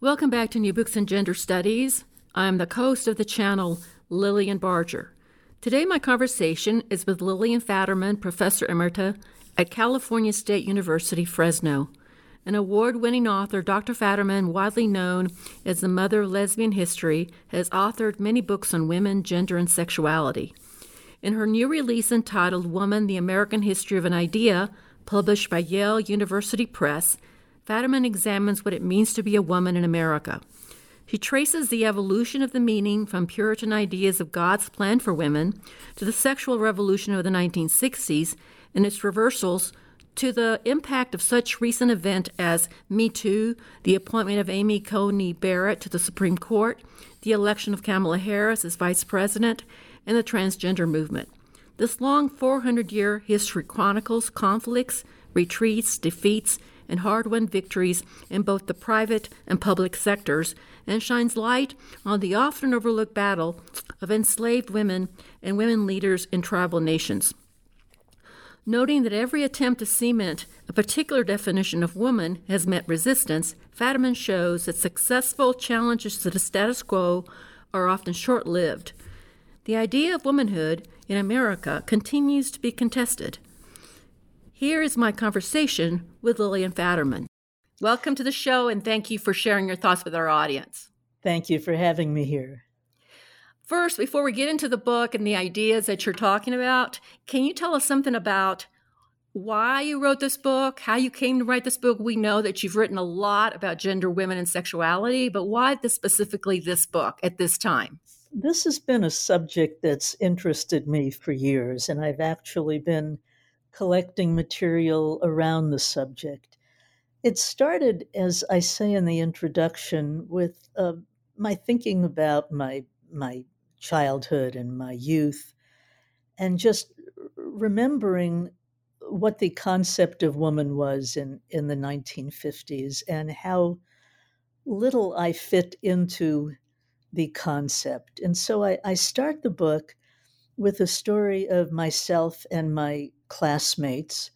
Welcome back to New Books in Gender Studies. I'm the host of the channel, Lillian Barger. Today my conversation is with Lillian Faderman, Professor Emerita at California State University, Fresno. An award-winning author, Dr. Faderman, widely known as the mother of lesbian history, has authored many books on women, gender, and sexuality. In her new release entitled Woman, the American History of an Idea, published by Yale University Press, Faderman examines what it means to be a woman in America. She traces the evolution of the meaning from Puritan ideas of God's plan for women to the sexual revolution of the 1960s and its reversals to the impact of such recent events as Me Too, the appointment of Amy Coney Barrett to the Supreme Court, the election of Kamala Harris as vice president, and the transgender movement. This long 400-year history chronicles conflicts, retreats, defeats, and hard-won victories in both the private and public sectors, and shines light on the often overlooked battle of enslaved women and women leaders in tribal nations. Noting that every attempt to cement a particular definition of woman has met resistance, Faderman shows that successful challenges to the status quo are often short-lived. The idea of womanhood in America continues to be contested. Here is my conversation with Lillian Faderman. Welcome to the show, and thank you for sharing your thoughts with our audience. Thank you for having me here. First, before we get into the book and the ideas that you're talking about, can you tell us something about why you wrote this book, how you came to write this book? We know that you've written a lot about gender, women, and sexuality, but why specifically this book at this time? This has been a subject that's interested me for years, and I've actually been collecting material around the subject. It started, as I say in the introduction, with my thinking about my childhood and my youth, and just remembering what the concept of woman was in the 1950s and how little I fit into the concept. And so I start the book with a story of myself and my classmates.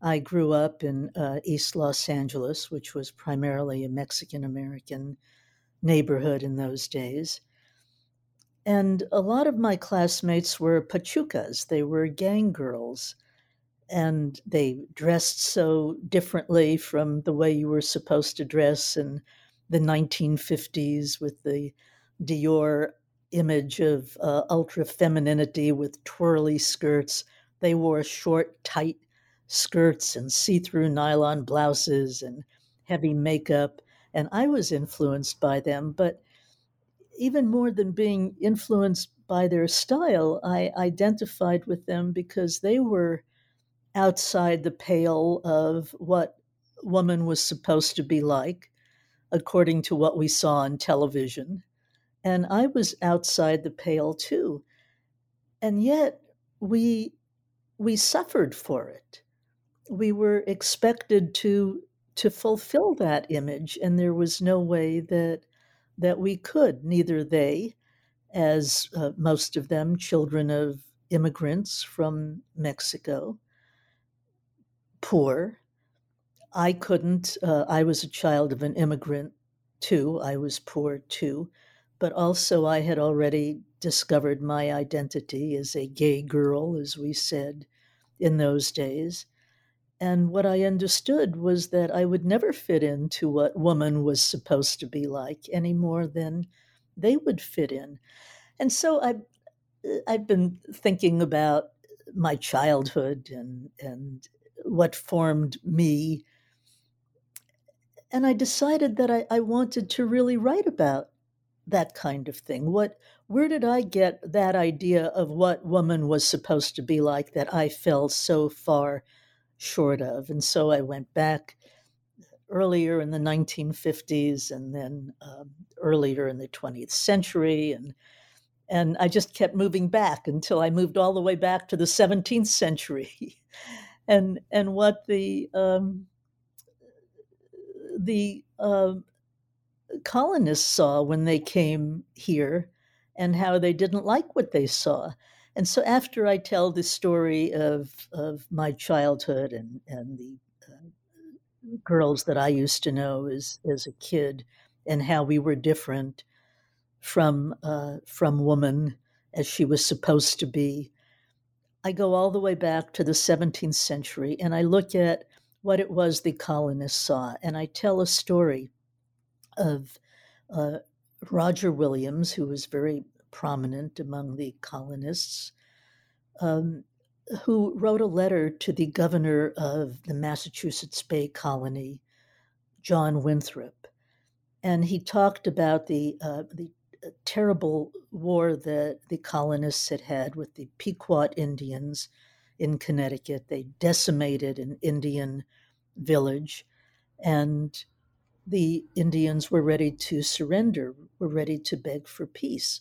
I grew up in East Los Angeles, which was primarily a Mexican-American neighborhood in those days. And a lot of my classmates were pachucas. They were gang girls, and they dressed so differently from the way you were supposed to dress in the 1950s with the Dior image of ultra-femininity with twirly skirts. They wore short, tight skirts and see-through nylon blouses and heavy makeup, and I was influenced by them. But even more than being influenced by their style, I identified with them because they were outside the pale of what woman was supposed to be like, according to what we saw on television. And I was outside the pale, too. And yet, we suffered for it. We were expected to fulfill that image, and there was no way that we could. Neither they, as most of them, children of immigrants from Mexico, poor. I couldn't. I was a child of an immigrant, too. I was poor, too. But also I had already discovered my identity as a gay girl, as we said in those days. And what I understood was that I would never fit into what woman was supposed to be like any more than they would fit in. And so I've been thinking about my childhood and what formed me. And I decided that I wanted to really write about that kind of thing. Where did I get that idea of what woman was supposed to be like that I fell so far short of? And so I went back earlier in the 1950s and then earlier in the 20th century. And I just kept moving back until I moved all the way back to the 17th century. And what the colonists saw when they came here and how they didn't like what they saw. And so after I tell the story of my childhood and the girls that I used to know as a kid and how we were different from woman as she was supposed to be, I go all the way back to the 17th century and I look at what it was the colonists saw. And I tell a story of Roger Williams, who was very prominent among the colonists, who wrote a letter to the governor of the Massachusetts Bay Colony, John Winthrop. And he talked about the terrible war that the colonists had had with the Pequot Indians in Connecticut. They decimated an Indian village, and the Indians were ready to surrender, were ready to beg for peace.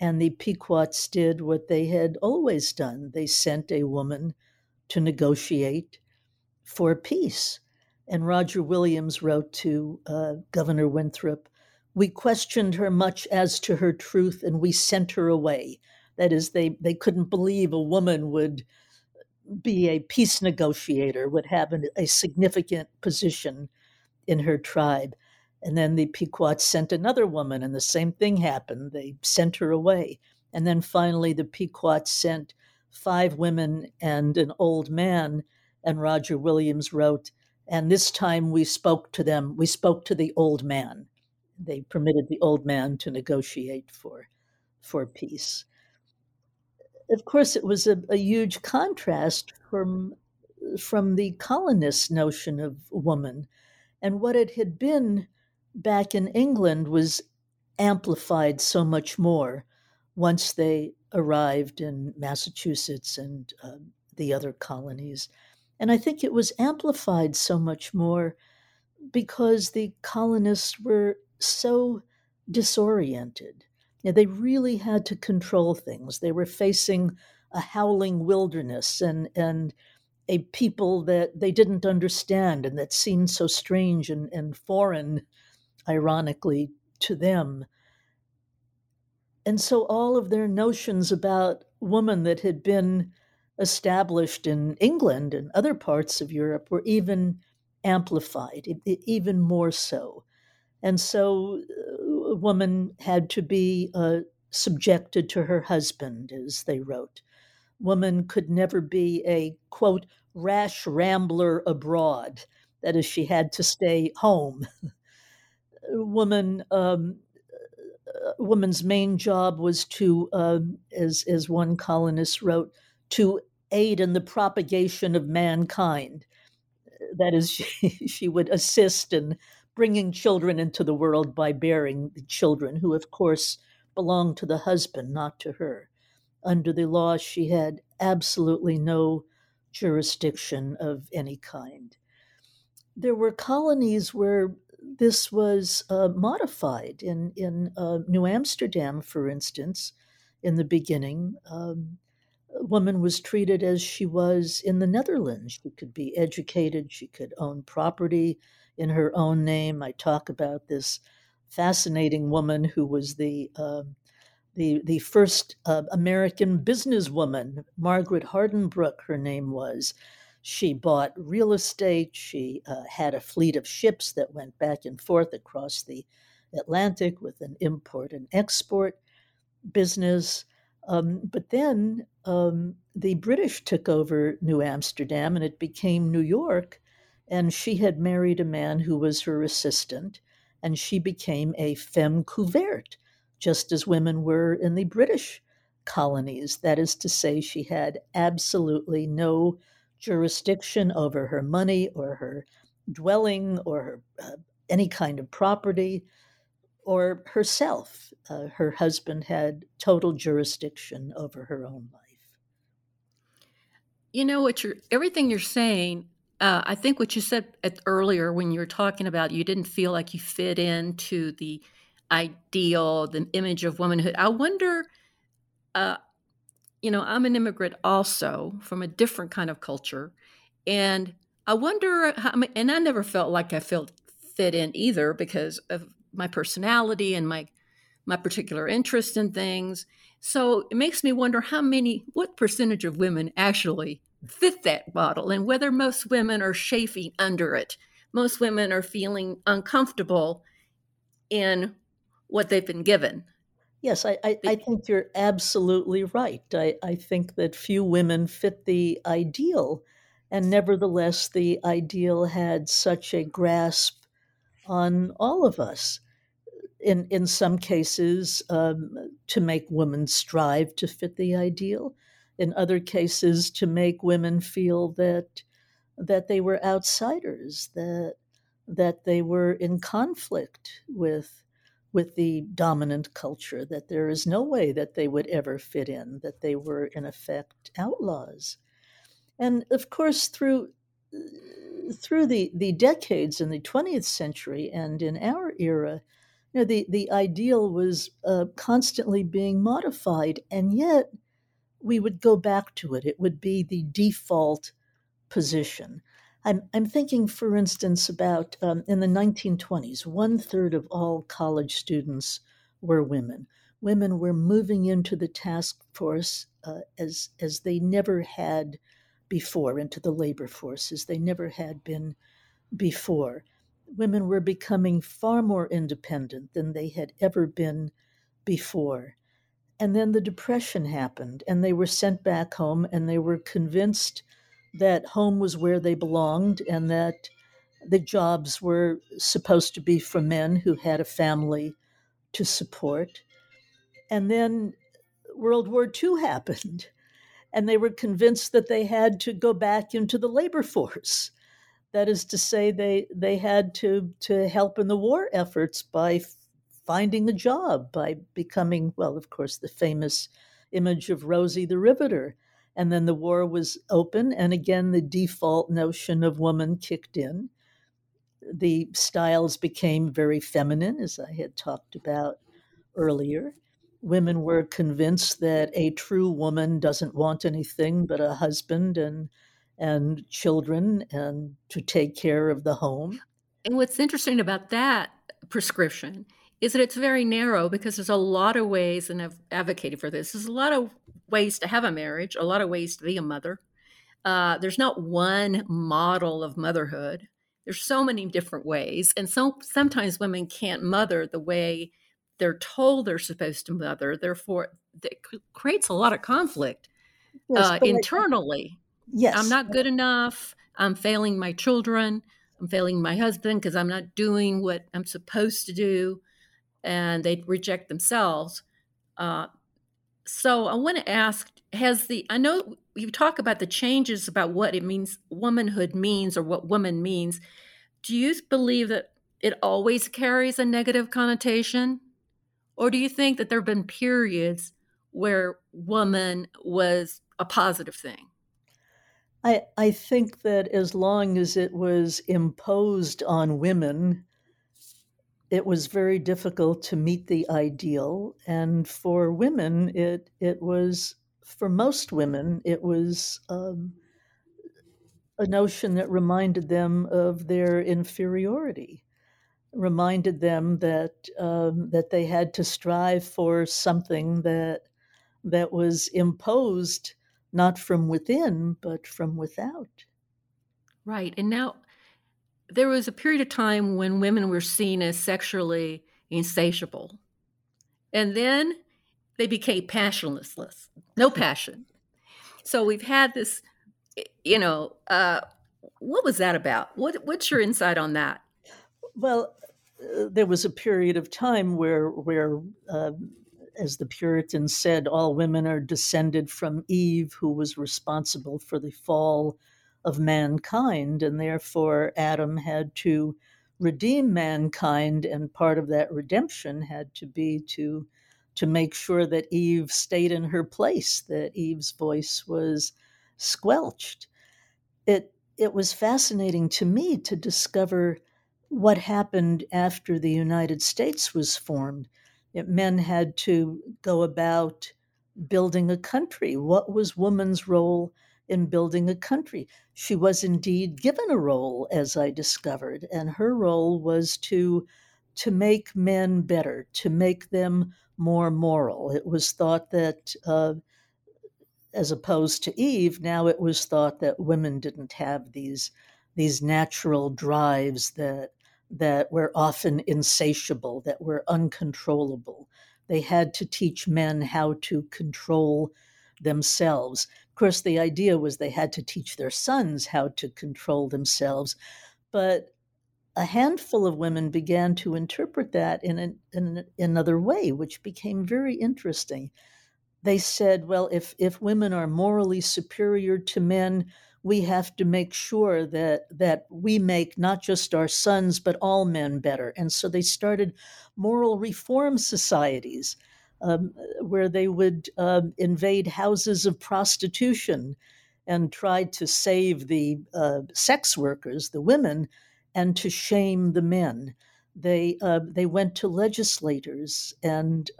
And the Pequots did what they had always done. They sent a woman to negotiate for peace. And Roger Williams wrote to Governor Winthrop, "We questioned her much as to her truth, and we sent her away." That is, they couldn't believe a woman would be a peace negotiator, would have a significant position in her tribe. And then the Pequots sent another woman, and the same thing happened. They sent her away. And then finally, the Pequots sent 5 women and an old man, and Roger Williams wrote, "And this time we spoke to them. We spoke to the old man." They permitted the old man to negotiate for peace. Of course, it was a huge contrast from the colonist notion of woman. And what it had been back in England was amplified so much more once they arrived in Massachusetts and the other colonies. And I think it was amplified so much more because the colonists were so disoriented. Now, they really had to control things. They were facing a howling wilderness and a people that they didn't understand and that seemed so strange and foreign, ironically, to them. And so all of their notions about woman that had been established in England and other parts of Europe were even amplified, even more so. And so a woman had to be subjected to her husband, as they wrote. Woman could never be a, quote, rash rambler abroad. That is, she had to stay home. Woman's main job was to, as one colonist wrote, to aid in the propagation of mankind. That is, she would assist in bringing children into the world by bearing the children, who, of course, belonged to the husband, not to her. Under the law, she had absolutely no jurisdiction of any kind. There were colonies where this was modified. In New Amsterdam, for instance, in the beginning, a woman was treated as she was in the Netherlands. She could be educated. She could own property in her own name. I talk about this fascinating woman who was the first American businesswoman, Margaret Hardenbrook, her name was. She bought real estate. She had a fleet of ships that went back and forth across the Atlantic with an import and export business. But then the British took over New Amsterdam and it became New York. And she had married a man who was her assistant, and she became a femme couverte, just as women were in the British colonies. That is to say, she had absolutely no jurisdiction over her money or her dwelling or her, any kind of property or herself. Her husband had total jurisdiction over her own life. You know, everything you're saying, I think what you said earlier when you were talking about you didn't feel like you fit into the ideal, the image of womanhood. I wonder, I'm an immigrant also from a different kind of culture. And I wonder, and I never felt like I fit in either because of my personality and my particular interest in things. So it makes me wonder what percentage of women actually fit that model and whether most women are chafing under it. Most women are feeling uncomfortable in what they've been given. Yes, I think you're absolutely right. I think that few women fit the ideal. And nevertheless, the ideal had such a grasp on all of us. In some cases, to make women strive to fit the ideal. In other cases, to make women feel that they were outsiders, that they were in conflict with the dominant culture, that there is no way that they would ever fit in, that they were, in effect, outlaws. And, of course, through the decades in the 20th century and in our era, the ideal was constantly being modified, and yet we would go back to it. It would be the default position. I'm thinking, for instance, about in the 1920s, 1/3 of all college students were women. Women were moving into the task force as they never had before, into the labor force as they never had been before. Women were becoming far more independent than they had ever been before. And then the Depression happened, and they were sent back home, and they were convinced that home was where they belonged and that the jobs were supposed to be for men who had a family to support. And then World War II happened, and they were convinced that they had to go back into the labor force. That is to say, they had to help in the war efforts by finding a job, by becoming, well, of course, the famous image of Rosie the Riveter. And then the war was open, and again, the default notion of woman kicked in. The styles became very feminine, as I had talked about earlier. Women were convinced that a true woman doesn't want anything but a husband and children and to take care of the home. And what's interesting about that prescription is that it's very narrow because there's a lot of ways, and I've advocated for this, there's a lot of ways to have a marriage, a lot of ways to be a mother. There's not one model of motherhood. There's so many different ways. And so sometimes women can't mother the way they're told they're supposed to mother. Therefore, it creates a lot of conflict internally. Yes. I'm not good enough. I'm failing my children. I'm failing my husband because I'm not doing what I'm supposed to do. And they reject themselves. So I want to ask, I know you talk about the changes about what it means, womanhood means, or what woman means. Do you believe that it always carries a negative connotation? Or do you think that there have been periods where woman was a positive thing? I think that as long as it was imposed on women, it was very difficult to meet the ideal. And for women, it was, for most women, it was a notion that reminded them of their inferiority, reminded them that they had to strive for something that was imposed not from within, but from without. Right. And now there was a period of time when women were seen as sexually insatiable. And then they became passionless, no passion. So we've had this, what was that about? What's your insight on that? Well, there was a period of time where as the Puritans said, all women are descended from Eve, who was responsible for the fall of mankind, and therefore Adam had to redeem mankind, and part of that redemption had to be to make sure that Eve stayed in her place, that Eve's voice was squelched. It it was fascinating to me to discover what happened after the United States was formed. Men had to go about building a country. What was woman's role in building a country? She was indeed given a role, as I discovered, and her role was to make men better, to make them more moral. It was thought that, as opposed to Eve, now it was thought that women didn't have these natural drives that were often insatiable, that were uncontrollable. They had to teach men how to control themselves. Of course, the idea was they had to teach their sons how to control themselves. But a handful of women began to interpret that in another way, which became very interesting. They said, well, if women are morally superior to men, we have to make sure that we make not just our sons, but all men better. And so they started moral reform societies where they would invade houses of prostitution and try to save the sex workers, the women, and to shame the men. They went to legislators and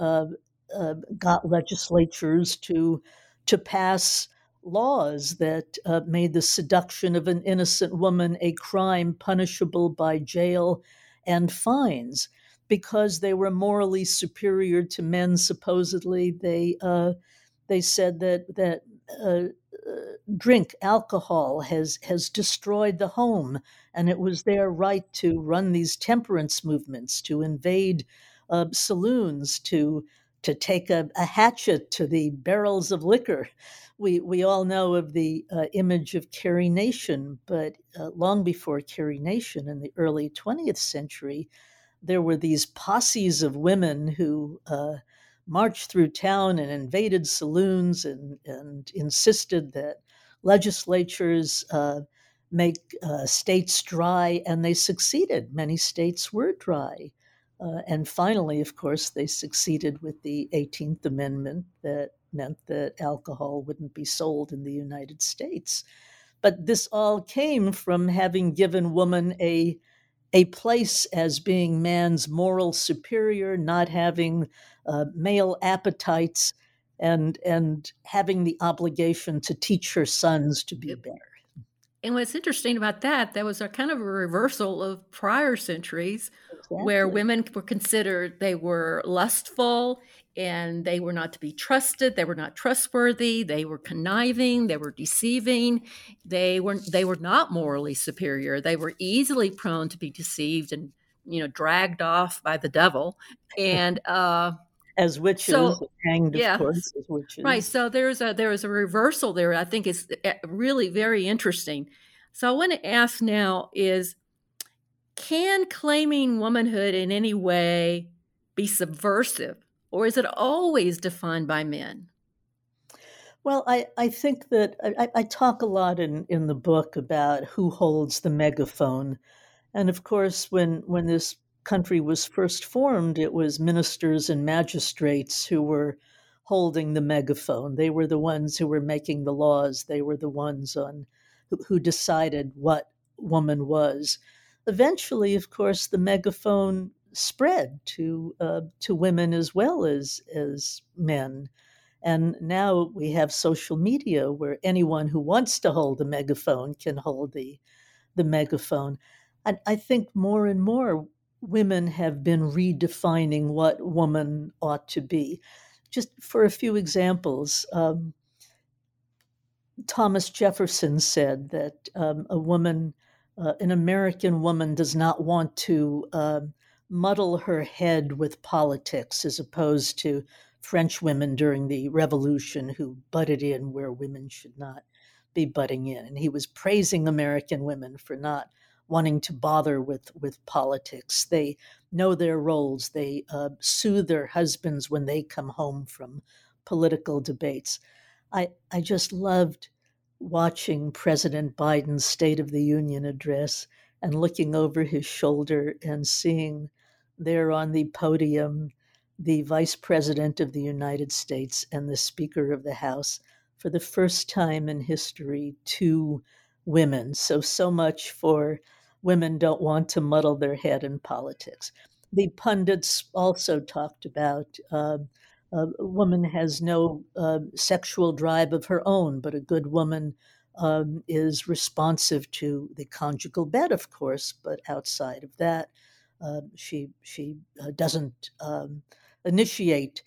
got legislatures to pass laws that made the seduction of an innocent woman a crime punishable by jail and fines. Because they were morally superior to men, supposedly, they said that drink, alcohol has destroyed the home, and it was their right to run these temperance movements, to invade saloons, to take a hatchet to the barrels of liquor. We all know of the image of Carrie Nation, but long before Carrie Nation, in the early 20th century, there were these posses of women who marched through town and invaded saloons and insisted that legislatures make states dry, and they succeeded. Many states were dry. And finally, of course, they succeeded with the 18th Amendment that meant that alcohol wouldn't be sold in the United States. But this all came from having given woman a place as being man's moral superior, not having male appetites, and having the obligation to teach her sons to be better. And what's interesting about that was a kind of a reversal of prior centuries. Exactly. Where women were considered, they were lustful and they were not to be trusted. They were not trustworthy. They were conniving. They were deceiving. They were not morally superior. They were easily prone to be deceived and, dragged off by the devil. And, as witches, hanged, yeah, of course, as witches. Right, so there is a reversal there. I think it's really very interesting. So I want to ask now is, can claiming womanhood in any way be subversive, or is it always defined by men? Well, I think that I talk a lot in the book about who holds the megaphone. And of course, when this country was first formed, it was ministers and magistrates who were holding the megaphone. They were the ones who were making the laws. They were the ones who decided what woman was. Eventually, of course, the megaphone spread to women as well as men. And now we have social media where anyone who wants to hold the megaphone can hold the megaphone. And I think more and more women have been redefining what woman ought to be. Just for a few examples, Thomas Jefferson said that a woman, an American woman, does not want to muddle her head with politics, as opposed to French women during the Revolution who butted in where women should not be butting in. And he was praising American women for not wanting to bother with politics. They know their roles. They soothe their husbands when they come home from political debates. I just loved watching President Biden's State of the Union address and looking over his shoulder and seeing there on the podium the Vice President of the United States and the Speaker of the House. For the first time in history, two women. So much for women don't want to muddle their head in politics. The pundits also talked about a woman has no sexual drive of her own, but a good woman is responsive to the conjugal bed, of course, but outside of that, she doesn't initiate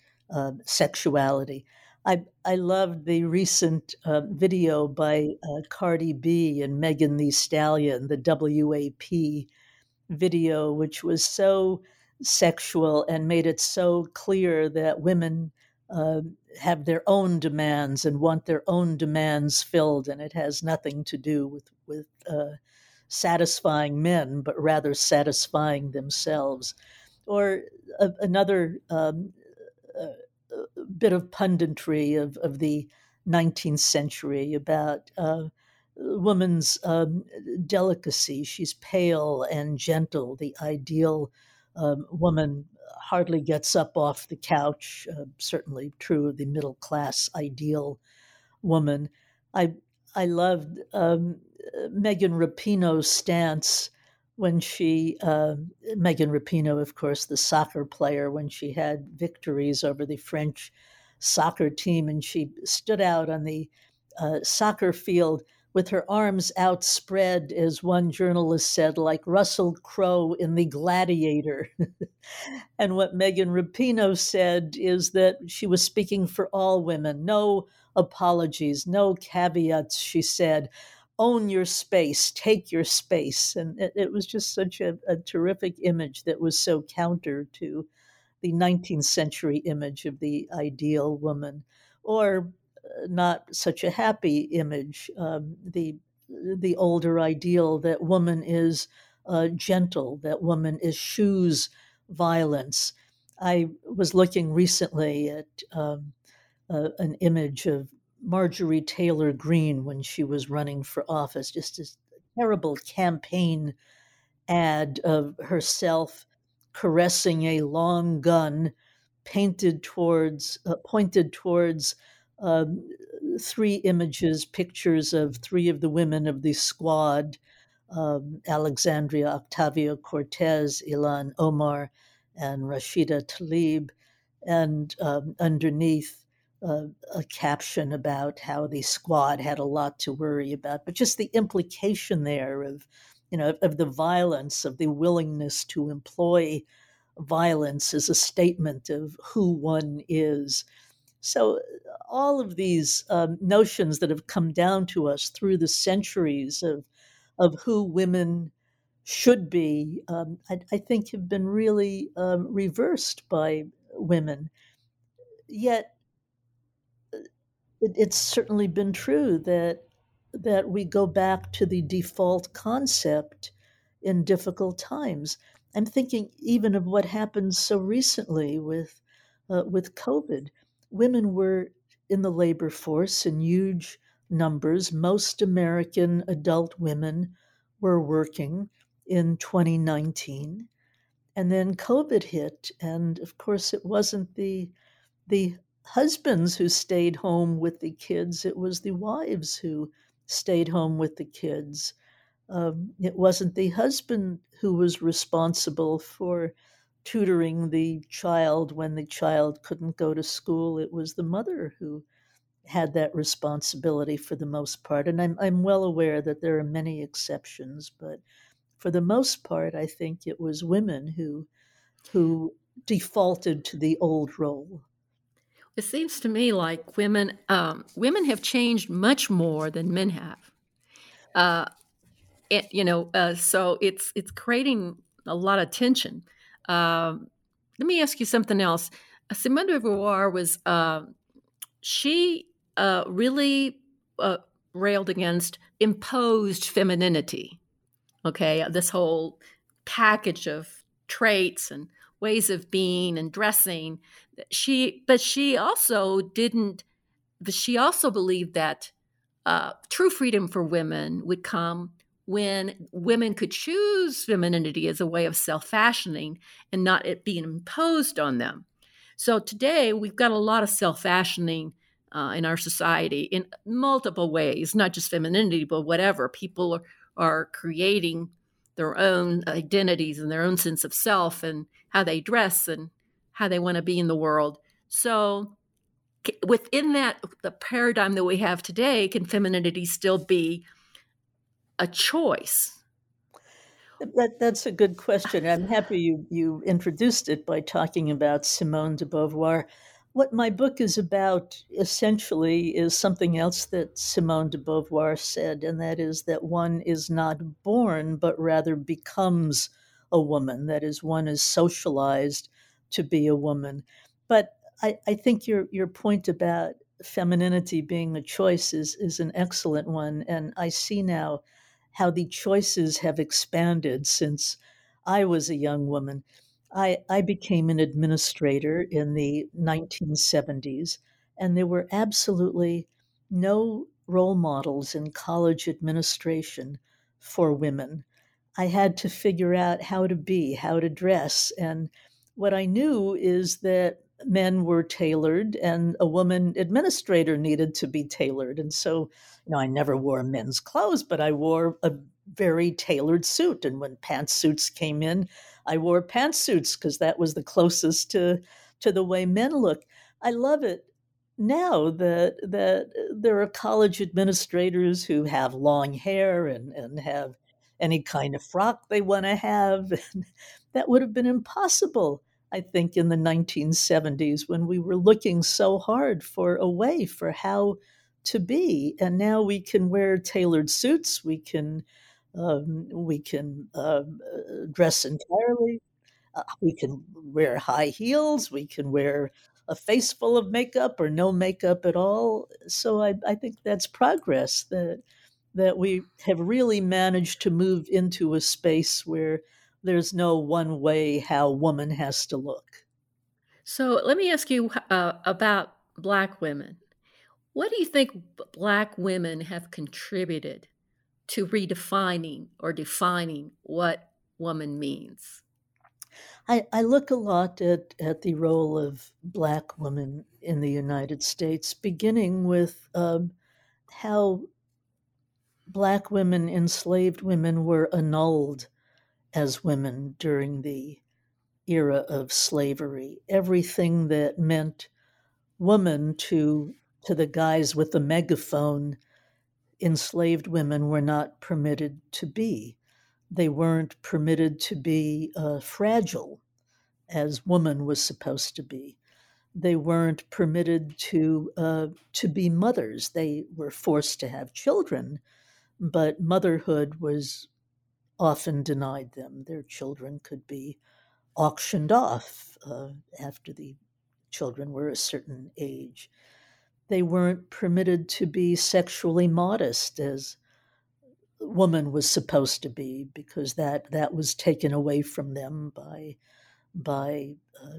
sexuality. I loved the recent video by Cardi B and Megan Thee Stallion, the WAP video, which was so sexual and made it so clear that women have their own demands and want their own demands filled, and it has nothing to do with satisfying men, but rather satisfying themselves. Or another bit of punditry of the 19th century about woman's delicacy. She's pale and gentle, the ideal woman hardly gets up off the couch, certainly true of the middle-class ideal woman. I loved Megan Rapinoe's stance when she, Megan Rapinoe, of course, the soccer player, when she had victories over the French soccer team, and she stood out on the soccer field with her arms outspread, as one journalist said, like Russell Crowe in The Gladiator. And what Megan Rapinoe said is that she was speaking for all women. No apologies, no caveats, she said. Own your space, take your space. And it was just such a terrific image that was so counter to the 19th century image of the ideal woman. Or not such a happy image, the older ideal that woman is gentle, that woman eschews violence. I was looking recently at an image of Marjorie Taylor Greene when she was running for office, just a terrible campaign ad of herself caressing a long gun pointed towards three images, pictures of three of the women of the squad, Alexandria Ocasio-Cortez, Ilhan Omar, and Rashida Tlaib, and underneath a caption about how the squad had a lot to worry about, but just the implication there of the violence, of the willingness to employ violence as a statement of who one is. So all of these notions that have come down to us through the centuries of who women should be, I think have been really reversed by women. Yet it's certainly been true that we go back to the default concept in difficult times. I'm thinking even of what happened so recently with COVID. Women were in the labor force in huge numbers. Most American adult women were working in 2019. And then COVID hit. And of course, it wasn't the husbands who stayed home with the kids. It was the wives who stayed home with the kids. It wasn't the husband who was responsible for tutoring the child when the child couldn't go to school. It was the mother who had that responsibility for the most part. And I'm well aware that there are many exceptions, but for the most part, I think it was women who defaulted to the old role. It seems to me like women have changed much more than men have. So it's creating a lot of tension. Let me ask you something else. Simone de Beauvoir was, she really railed against imposed femininity, okay? This whole package of traits and ways of being and dressing. She also believed that true freedom for women would come when women could choose femininity as a way of self-fashioning and not it being imposed on them. So today we've got a lot of self-fashioning in our society in multiple ways, not just femininity, but whatever. People are creating their own identities and their own sense of self and how they dress and how they want to be in the world. So within that, the paradigm that we have today, can femininity still be a choice? That's a good question. I'm happy you introduced it by talking about Simone de Beauvoir. What my book is about essentially is something else that Simone de Beauvoir said, and that is that one is not born, but rather becomes a woman. That is, one is socialized to be a woman. But I think your point about femininity being a choice is an excellent one. And I see now how the choices have expanded since I was a young woman. I became an administrator in the 1970s, and there were absolutely no role models in college administration for women. I had to figure out how to be, how to dress. And what I knew is that men were tailored and a woman administrator needed to be tailored. And so, I never wore men's clothes, but I wore a very tailored suit. And when pantsuits came in, I wore pantsuits because that was the closest to the way men look. I love it now that there are college administrators who have long hair and have any kind of frock they want to have. That would have been impossible, I think, in the 1970s when we were looking so hard for a way for how to be. And now we can wear tailored suits. We can dress entirely. We can wear high heels. We can wear a face full of makeup or no makeup at all. So I think that's progress, that we have really managed to move into a space where there's no one way how a woman has to look. So let me ask you about Black women. What do you think Black women have contributed to redefining or defining what woman means? I look a lot at the role of Black women in the United States, beginning with how Black women, enslaved women, were annulled as women during the era of slavery. Everything that meant woman to the guys with the megaphone, enslaved women were not permitted to be. They weren't permitted to be fragile, as woman was supposed to be. They weren't permitted to be mothers. They were forced to have children, but motherhood was often denied them. Their children could be auctioned off after the children were a certain age. They weren't permitted to be sexually modest as woman was supposed to be, because that was taken away from them by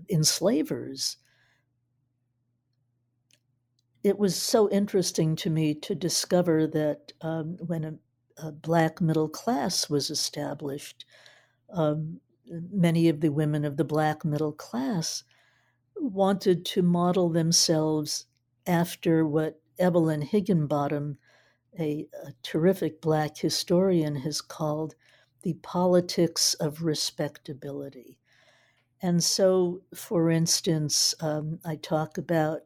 enslavers. It was so interesting to me to discover that when a Black middle class was established, many of the women of the Black middle class wanted to model themselves after what Evelyn Higginbottom, a terrific Black historian, has called the politics of respectability. And so, for instance, I talk about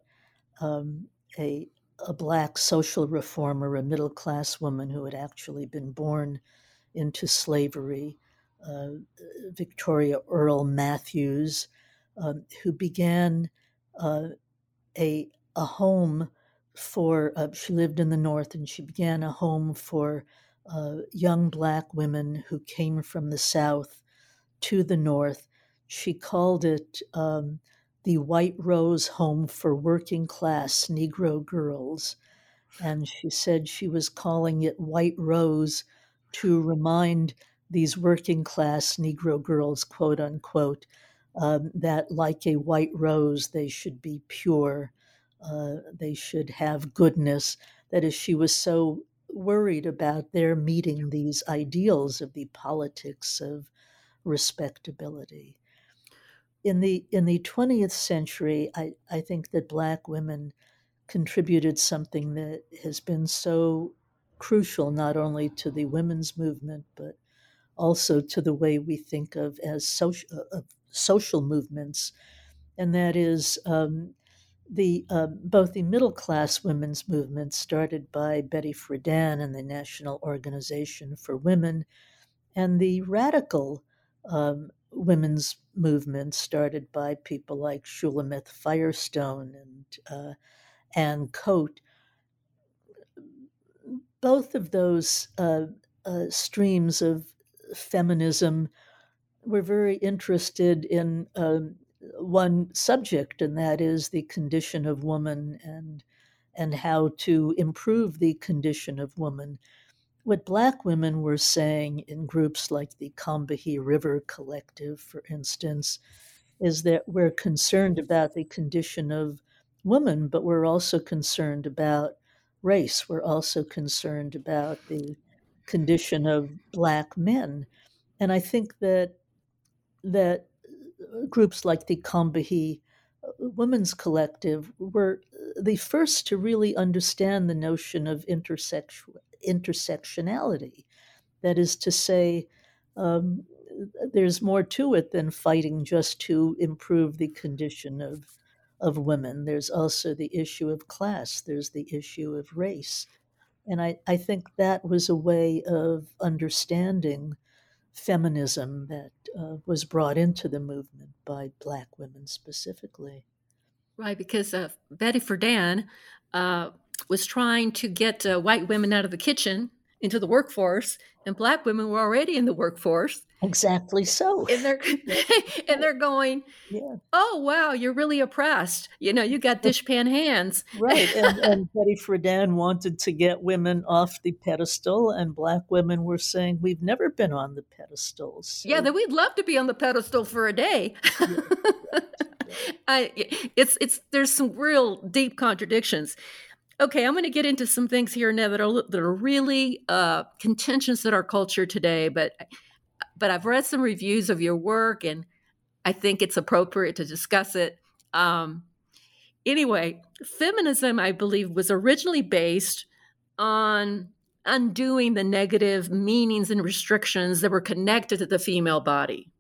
a Black social reformer, a middle-class woman who had actually been born into slavery, Victoria Earle Matthews, who began a home for, she lived in the North, and she began a home for young Black women who came from the South to the North. She called it the White Rose Home for Working Class Negro Girls. And she said she was calling it White Rose to remind these working class Negro girls, quote unquote, that like a white rose, they should be pure. They should have goodness. That is, she was so worried about their meeting these ideals of the politics of respectability. In the 20th century, I think that Black women contributed something that has been so crucial not only to the women's movement, but also to the way we think of as social movements. And that is both the middle class women's movement started by Betty Friedan and the National Organization for Women, and the radical women's movement started by people like Shulamith Firestone and Ann Coate. Both of those streams of feminism were very interested in one subject, and that is the condition of woman and how to improve the condition of woman. What Black women were saying in groups like the Combahee River Collective, for instance, is that we're concerned about the condition of woman, but we're also concerned about race. We're also concerned about the condition of Black men. And I think that groups like the Combahee Women's Collective were the first to really understand the notion of intersectionality. That is to say, there's more to it than fighting just to improve the condition of women. There's also the issue of class. There's the issue of race. And I think that was a way of understanding feminism that was brought into the movement by Black women specifically. Right, because Betty Friedan was trying to get white women out of the kitchen into the workforce, and Black women were already in the workforce. Exactly so. And they're going, yeah. Oh, wow, you're really oppressed. You know, you got dishpan hands. Right. And Betty Friedan wanted to get women off the pedestal, and Black women were saying, we've never been on the pedestal. So. Yeah, that we'd love to be on the pedestal for a day. Yeah. There's some real deep contradictions. Okay, I'm going to get into some things here now that are really contentious in our culture today, but I've read some reviews of your work, and I think it's appropriate to discuss it. Anyway, feminism, I believe, was originally based on undoing the negative meanings and restrictions that were connected to the female body.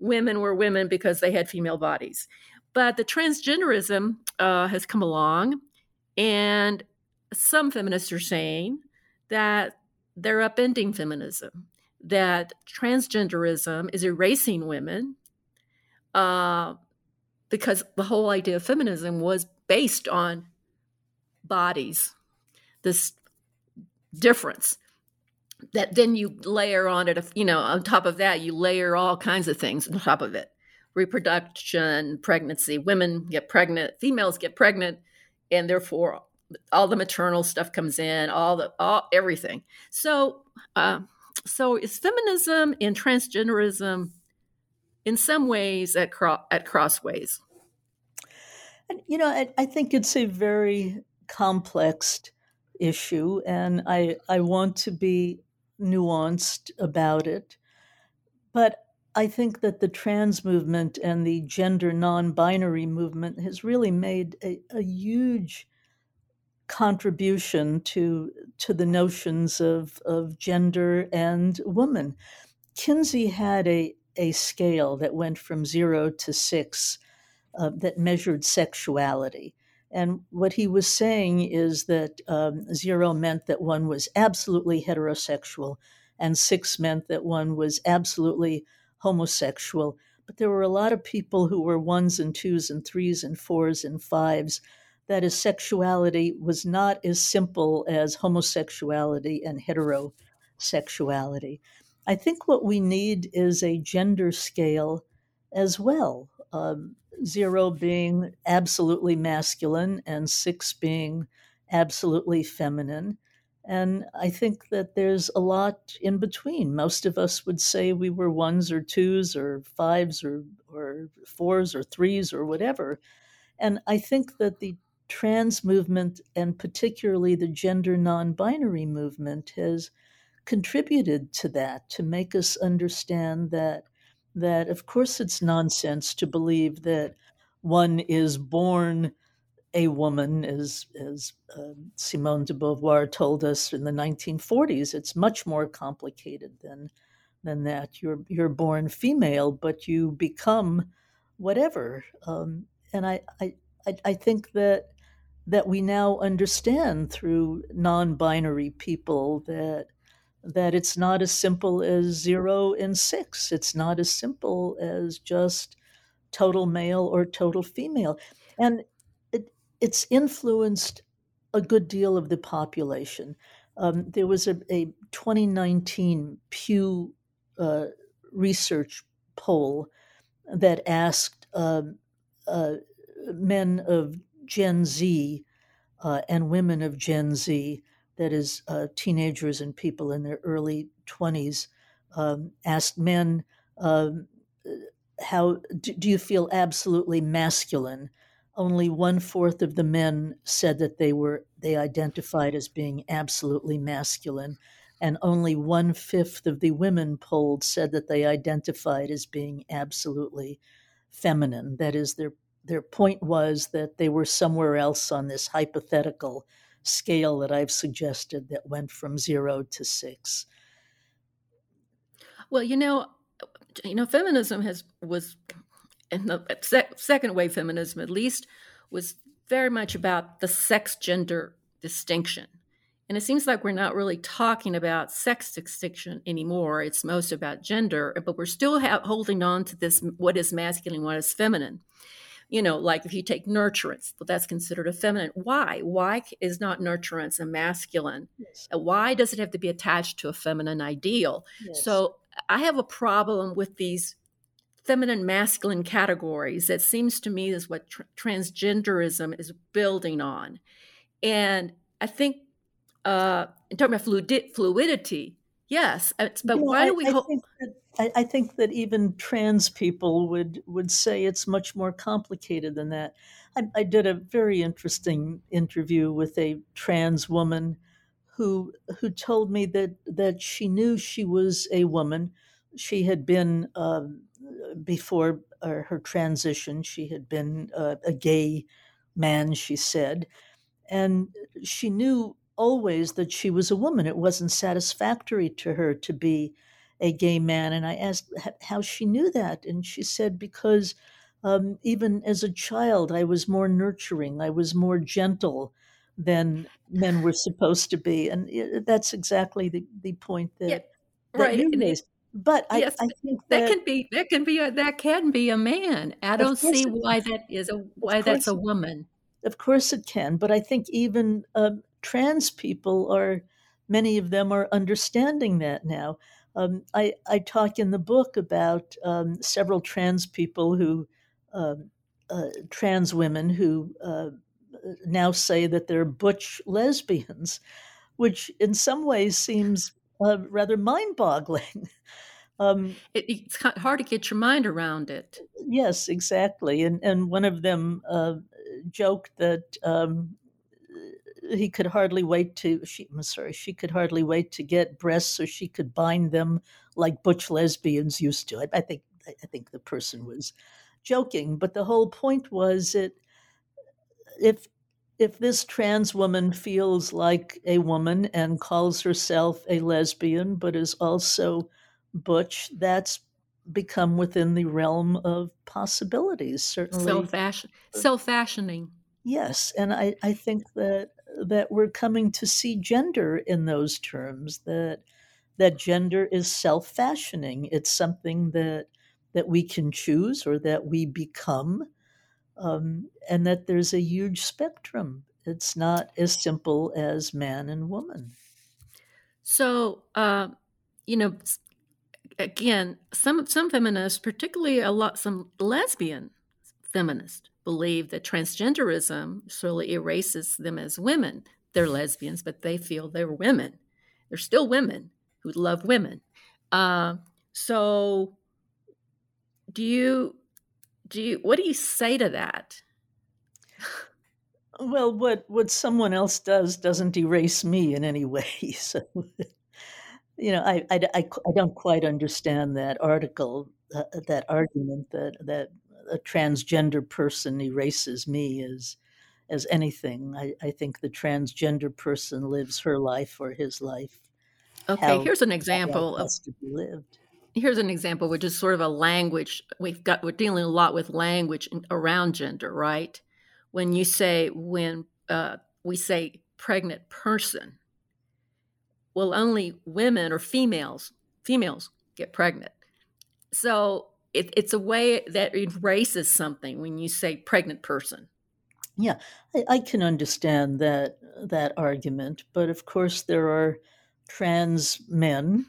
Women were women because they had female bodies. But the transgenderism has come along, and some feminists are saying that they're upending feminism, that transgenderism is erasing women because the whole idea of feminism was based on bodies, this difference that then you layer on it, on top of that, you layer all kinds of things on top of it. Reproduction, pregnancy, women get pregnant, females get pregnant, and therefore all the maternal stuff comes in, everything. So is feminism and transgenderism in some ways at crossways? You know, I think it's a very complex issue, and I want to be nuanced about it. But I think that the trans movement and the gender non-binary movement has really made a huge contribution to the notions of gender and woman. Kinsey had a scale that went from 0 to 6 that measured sexuality. And what he was saying is that 0 meant that one was absolutely heterosexual, and 6 meant that one was absolutely homosexual. But there were a lot of people who were 1s and 2s and 3s and 4s and 5s. That is, sexuality was not as simple as homosexuality and heterosexuality. I think what we need is a gender scale as well. 0 being absolutely masculine and 6 being absolutely feminine. And I think that there's a lot in between. Most of us would say we were 1s or 2s or 5s or 4s or 3s or whatever. And I think that the trans movement, and particularly the gender non-binary movement, has contributed to that, to make us understand that of course it's nonsense to believe that one is born a woman, as Simone de Beauvoir told us in the 1940s. It's much more complicated than that. You're born female, but you become whatever. And I think that we now understand through non-binary people that it's not as simple as 0 and 6. It's not as simple as just total male or total female. And it's influenced a good deal of the population. There was a 2019 Pew research poll that asked men of Gen Z and women of Gen Z, that is teenagers and people in their early 20s, asked men, how do you feel absolutely masculine? Only 1/4 of the men said that they identified as being absolutely masculine, and only 1/5 of the women polled said that they identified as being absolutely feminine. That is, their point was that they were somewhere else on this hypothetical scale that I've suggested that went from 0 to 6. Well, feminism was in the second wave feminism, at least, was very much about the sex-gender distinction. And it seems like we're not really talking about sex distinction anymore. It's most about gender, but we're still holding on to this, what is masculine, what is feminine. Like if you take nurturance, well, that's considered a feminine. Why? Why is not nurturance a masculine? Yes. Why does it have to be attached to a feminine ideal? Yes. So I have a problem with these feminine masculine categories. That seems to me is what transgenderism is building on. And I think in talking about fluidity, yes, but why do we hope? I think that even trans people would say it's much more complicated than that. I did a very interesting interview with a trans woman who told me that she knew she was a woman. She had been, before her transition, she had been a gay man, she said. And she knew always that she was a woman. It wasn't satisfactory to her to be a gay man. And I asked how she knew that. And she said, because even as a child, I was more nurturing. I was more gentle than men were supposed to be. And that's exactly the point that right. You made. But yes, I think that can be a man. I don't see why that is that's a woman. Of course it can. But I think even trans people many of them are understanding that now. I talk in the book about several trans people trans women who now say that they're butch lesbians, which in some ways seems rather mind-boggling. It's hard to get your mind around it. Yes, exactly. And one of them joked that she could hardly wait to get breasts so she could bind them like butch lesbians used to. I think the person was joking, but the whole point was that if this trans woman feels like a woman and calls herself a lesbian, but is also butch, that's become within the realm of possibilities, certainly. Self-fashioning. Yes, and I think that we're coming to see gender in those terms, that gender is self-fashioning. It's something that we can choose or that we become, and that there's a huge spectrum. It's not as simple as man and woman. So, again, some feminists, particularly some lesbian feminists, believe that transgenderism surely erases them as women. They're lesbians, but they feel they're women. They're still women who love women. So, what do you say to that? Well, what someone else does doesn't erase me in any way. So, I don't quite understand that article, that argument that a transgender person erases me as as anything. I think the transgender person lives her life or his life. Okay, here's an example of to be lived. Here's an example, which is sort of a language we're dealing a lot with language around gender, right? When you say we say pregnant person, well, only women or females get pregnant. So it's a way that erases something when you say pregnant person. Yeah, I can understand that argument, but of course there are trans men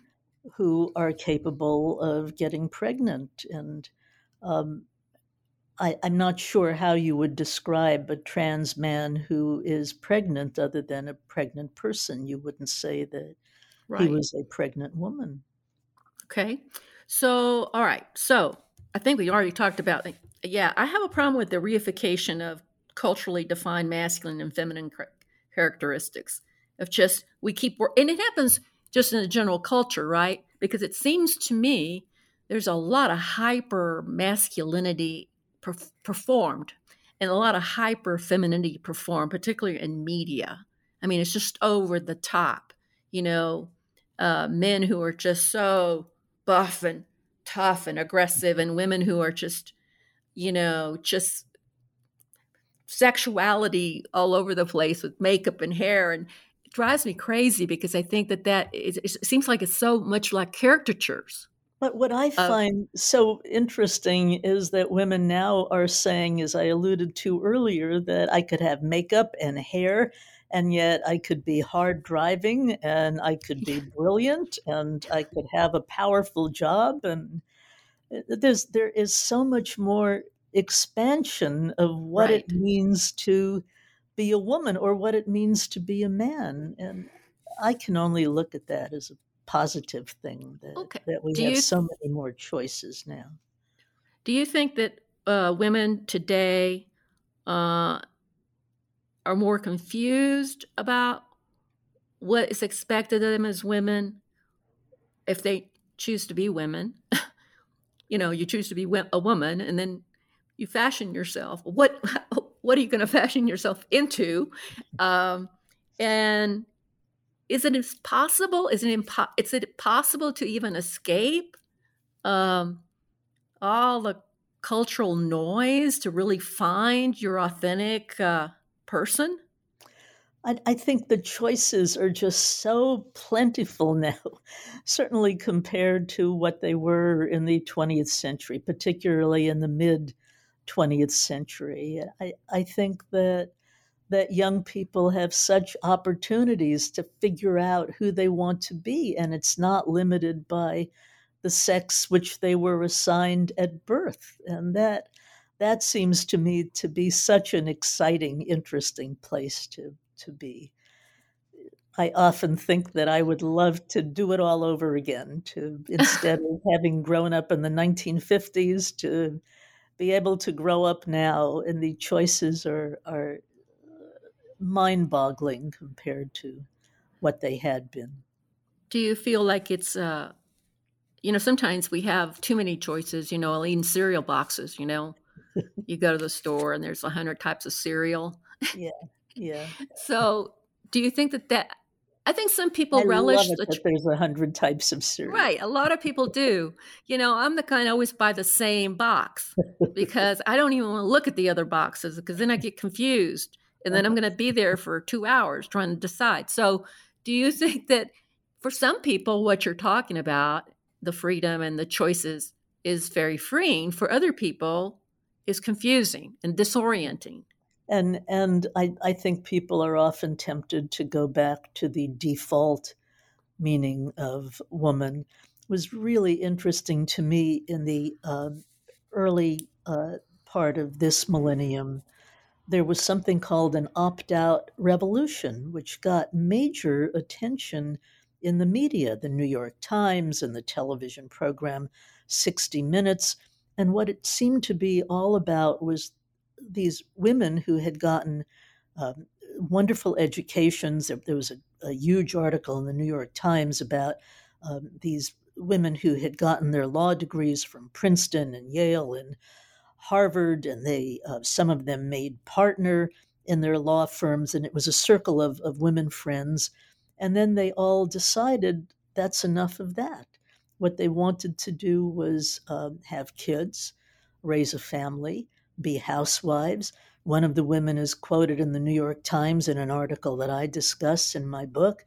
who are capable of getting pregnant. And I'm not sure how you would describe a trans man who is pregnant other than a pregnant person. You wouldn't say that Right. He was a pregnant woman. Okay. So, all right. So I think we already talked about, I have a problem with the reification of culturally defined masculine and feminine characteristics of just, and it happens just in the general culture, right? Because it seems to me there's a lot of hyper masculinity performed and a lot of hyper femininity performed, particularly in media. I mean, it's just over the top, men who are just so buff and tough and aggressive, and women who are just, just sexuality all over the place with makeup and hair, and it drives me crazy because I think that it seems like it's so much like caricatures. But what I find so interesting is that women now are saying, as I alluded to earlier, that I could have makeup and hair, and yet I could be hard driving, and I could be brilliant, and I could have a powerful job. And there is so much more expansion of what Right. It means to be a woman or what it means to be a man. And I can only look at that as a positive thing, that we have so many more choices now. Do you think that women today are more confused about what is expected of them as women if they choose to be women? You choose to be a woman and then you fashion yourself. What are you going to fashion yourself into? And is it possible? Is it possible to even escape all the cultural noise to really find your authentic person? I think the choices are just so plentiful now, certainly compared to what they were in the 20th century, particularly in the mid 20th century. I think that young people have such opportunities to figure out who they want to be, and it's not limited by the sex which they were assigned at birth. And that seems to me to be such an exciting, interesting place to be. I often think that I would love to do it all over again, to instead of having grown up in the 1950s, to be able to grow up now, and the choices are mind-boggling compared to what they had been. Do you feel like it's, sometimes we have too many choices, I'll eat in cereal boxes, you go to the store and there's 100 types of cereal. Yeah. So do you think that I think some people relish that there's 100 types of cereal. Right. A lot of people do. I'm the kind I always buy the same box because I don't even want to look at the other boxes because then I get confused. And then I'm going to be there for 2 hours trying to decide. So do you think that for some people, what you're talking about, the freedom and the choices, is very freeing? For other people, is confusing and disorienting. And I think people are often tempted to go back to the default meaning of woman. It was really interesting to me in the early part of this millennium. There was something called an opt-out revolution, which got major attention in the media, the New York Times and the television program 60 Minutes. And what it seemed to be all about was these women who had gotten wonderful educations. There was a huge article in the New York Times about these women who had gotten their law degrees from Princeton and Yale and Harvard, and some of them made partner in their law firms, and it was a circle of women friends. And then they all decided that's enough of that. What they wanted to do was have kids, raise a family, be housewives. One of the women is quoted in the New York Times in an article that I discuss in my book,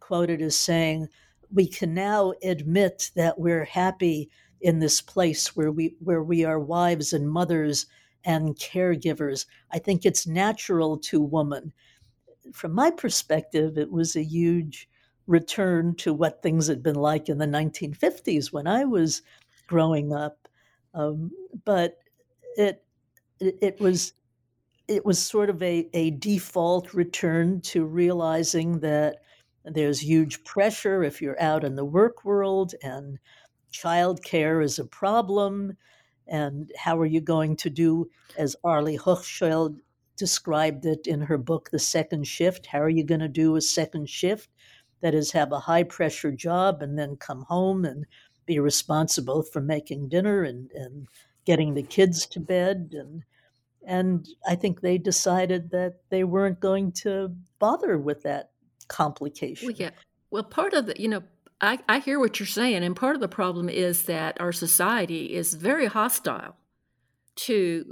quoted as saying, "We can now admit that we're happy in this place where we are wives and mothers and caregivers. I think it's natural to woman." From my perspective, it was a huge return to what things had been like in the 1950s when I was growing up. But it was sort of a default return to realizing that there's huge pressure if you're out in the work world, and childcare is a problem. And how are you going to do, as Arlie Hochschild described it in her book, The Second Shift, how are you going to do a second shift? That is, have a high-pressure job and then come home and be responsible for making dinner and getting the kids to bed. And I think they decided that they weren't going to bother with that complication. Well, yeah. Well, part of the, I hear what you're saying, and part of the problem is that our society is very hostile to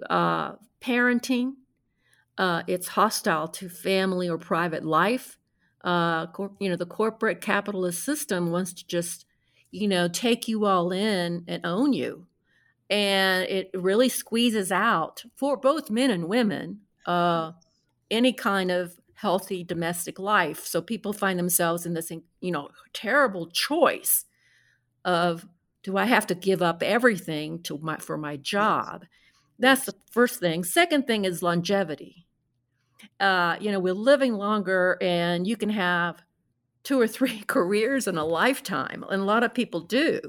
parenting. It's hostile to family or private life. The corporate capitalist system wants to just, take you all in and own you. And it really squeezes out, for both men and women, any kind of healthy domestic life. So people find themselves in this, terrible choice of, do I have to give up everything for my job? That's the first thing. Second thing is longevity. We're living longer, and you can have 2 or 3 careers in a lifetime. And a lot of people do.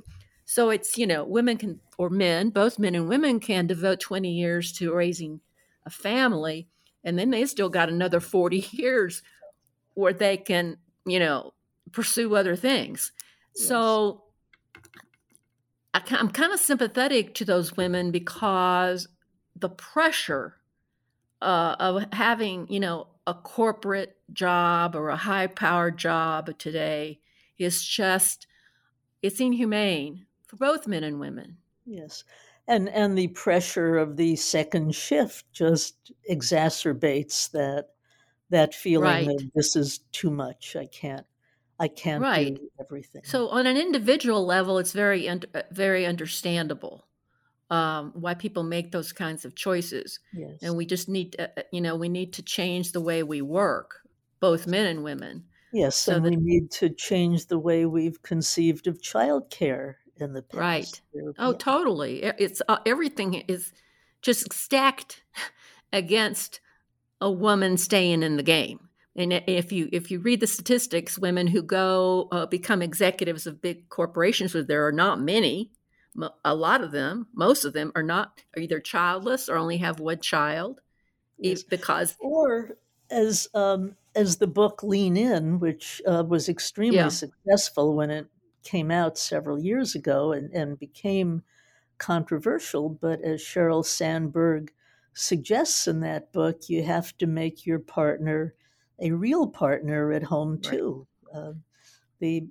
So it's, women can, or men, both men and women can devote 20 years to raising a family. And then they still got another 40 years where they can, pursue other things. Yes. So I'm kind of sympathetic to those women, because the pressure of having, a corporate job or a high-powered job today is just, it's inhumane for both men and women. Yes. And the pressure of the second shift just exacerbates that feeling of this is too much. I can't do everything. So on an individual level, it's very understandable why people make those kinds of choices. Yes. And we just need to, we need to change the way we work, both men and women. Yes, so and we need to change the way we've conceived of childcare in the past. Right. Oh, totally. It's everything is just stacked against a woman staying in the game. And if you read the statistics, women who go become executives of big corporations, which there are not many, a lot of them, most of them are either childless or only have one child. Yes. Because, or as the book Lean In, which was extremely successful when it came out several years ago and became controversial. But as Sheryl Sandberg suggests in that book, you have to make your partner a real partner at home too. Right.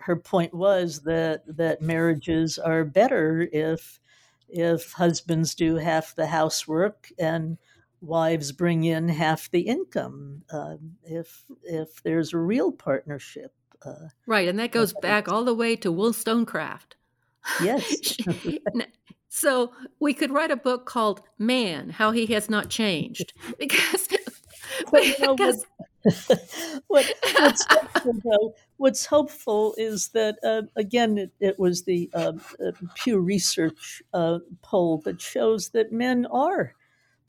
Her point was that marriages are better if husbands do half the housework and wives bring in half the income. If there's a real partnership. Right, and that goes back all the way to Wollstonecraft. Yes. So we could write a book called Man, How He Has Not Changed. What's hopeful is that, again, it was the Pew Research poll that shows that men are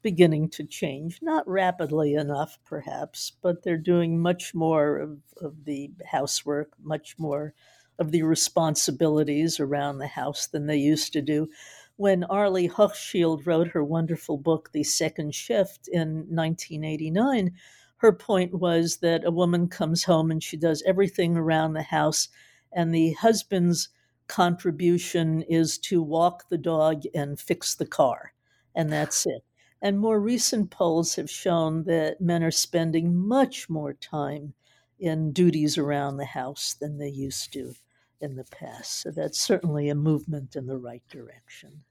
beginning to change, not rapidly enough, perhaps, but they're doing much more of the housework, much more of the responsibilities around the house than they used to do. When Arlie Hochschild wrote her wonderful book, The Second Shift, in 1989, her point was that a woman comes home and she does everything around the house, and the husband's contribution is to walk the dog and fix the car, and that's it. And more recent polls have shown that men are spending much more time in duties around the house than they used to in the past. So that's certainly a movement in the right direction.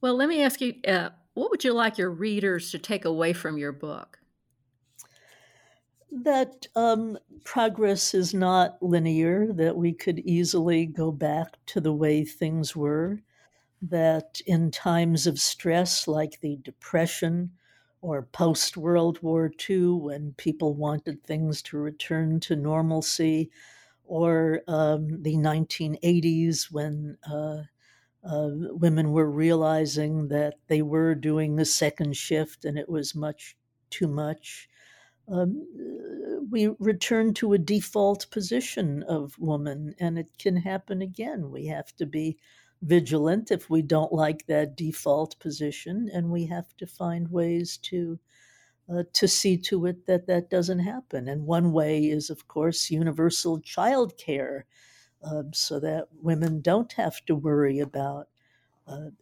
Well, let me ask you, what would you like your readers to take away from your book? That progress is not linear, that we could easily go back to the way things were, that in times of stress like the Depression or post-World War II, when people wanted things to return to normalcy, or the 1980s when women were realizing that they were doing the second shift and it was much too much. We return to a default position of woman, and it can happen again. We have to be vigilant if we don't like that default position, and we have to find ways to see to it that that doesn't happen. And one way is, of course, universal child care, so that women don't have to worry about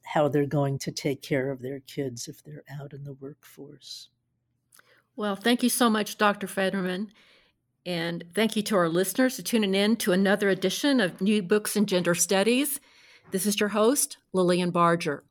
how they're going to take care of their kids if they're out in the workforce. Well, thank you so much, Dr. Faderman. And thank you to our listeners for tuning in to another edition of New Books in Gender Studies. This is your host, Lillian Barger.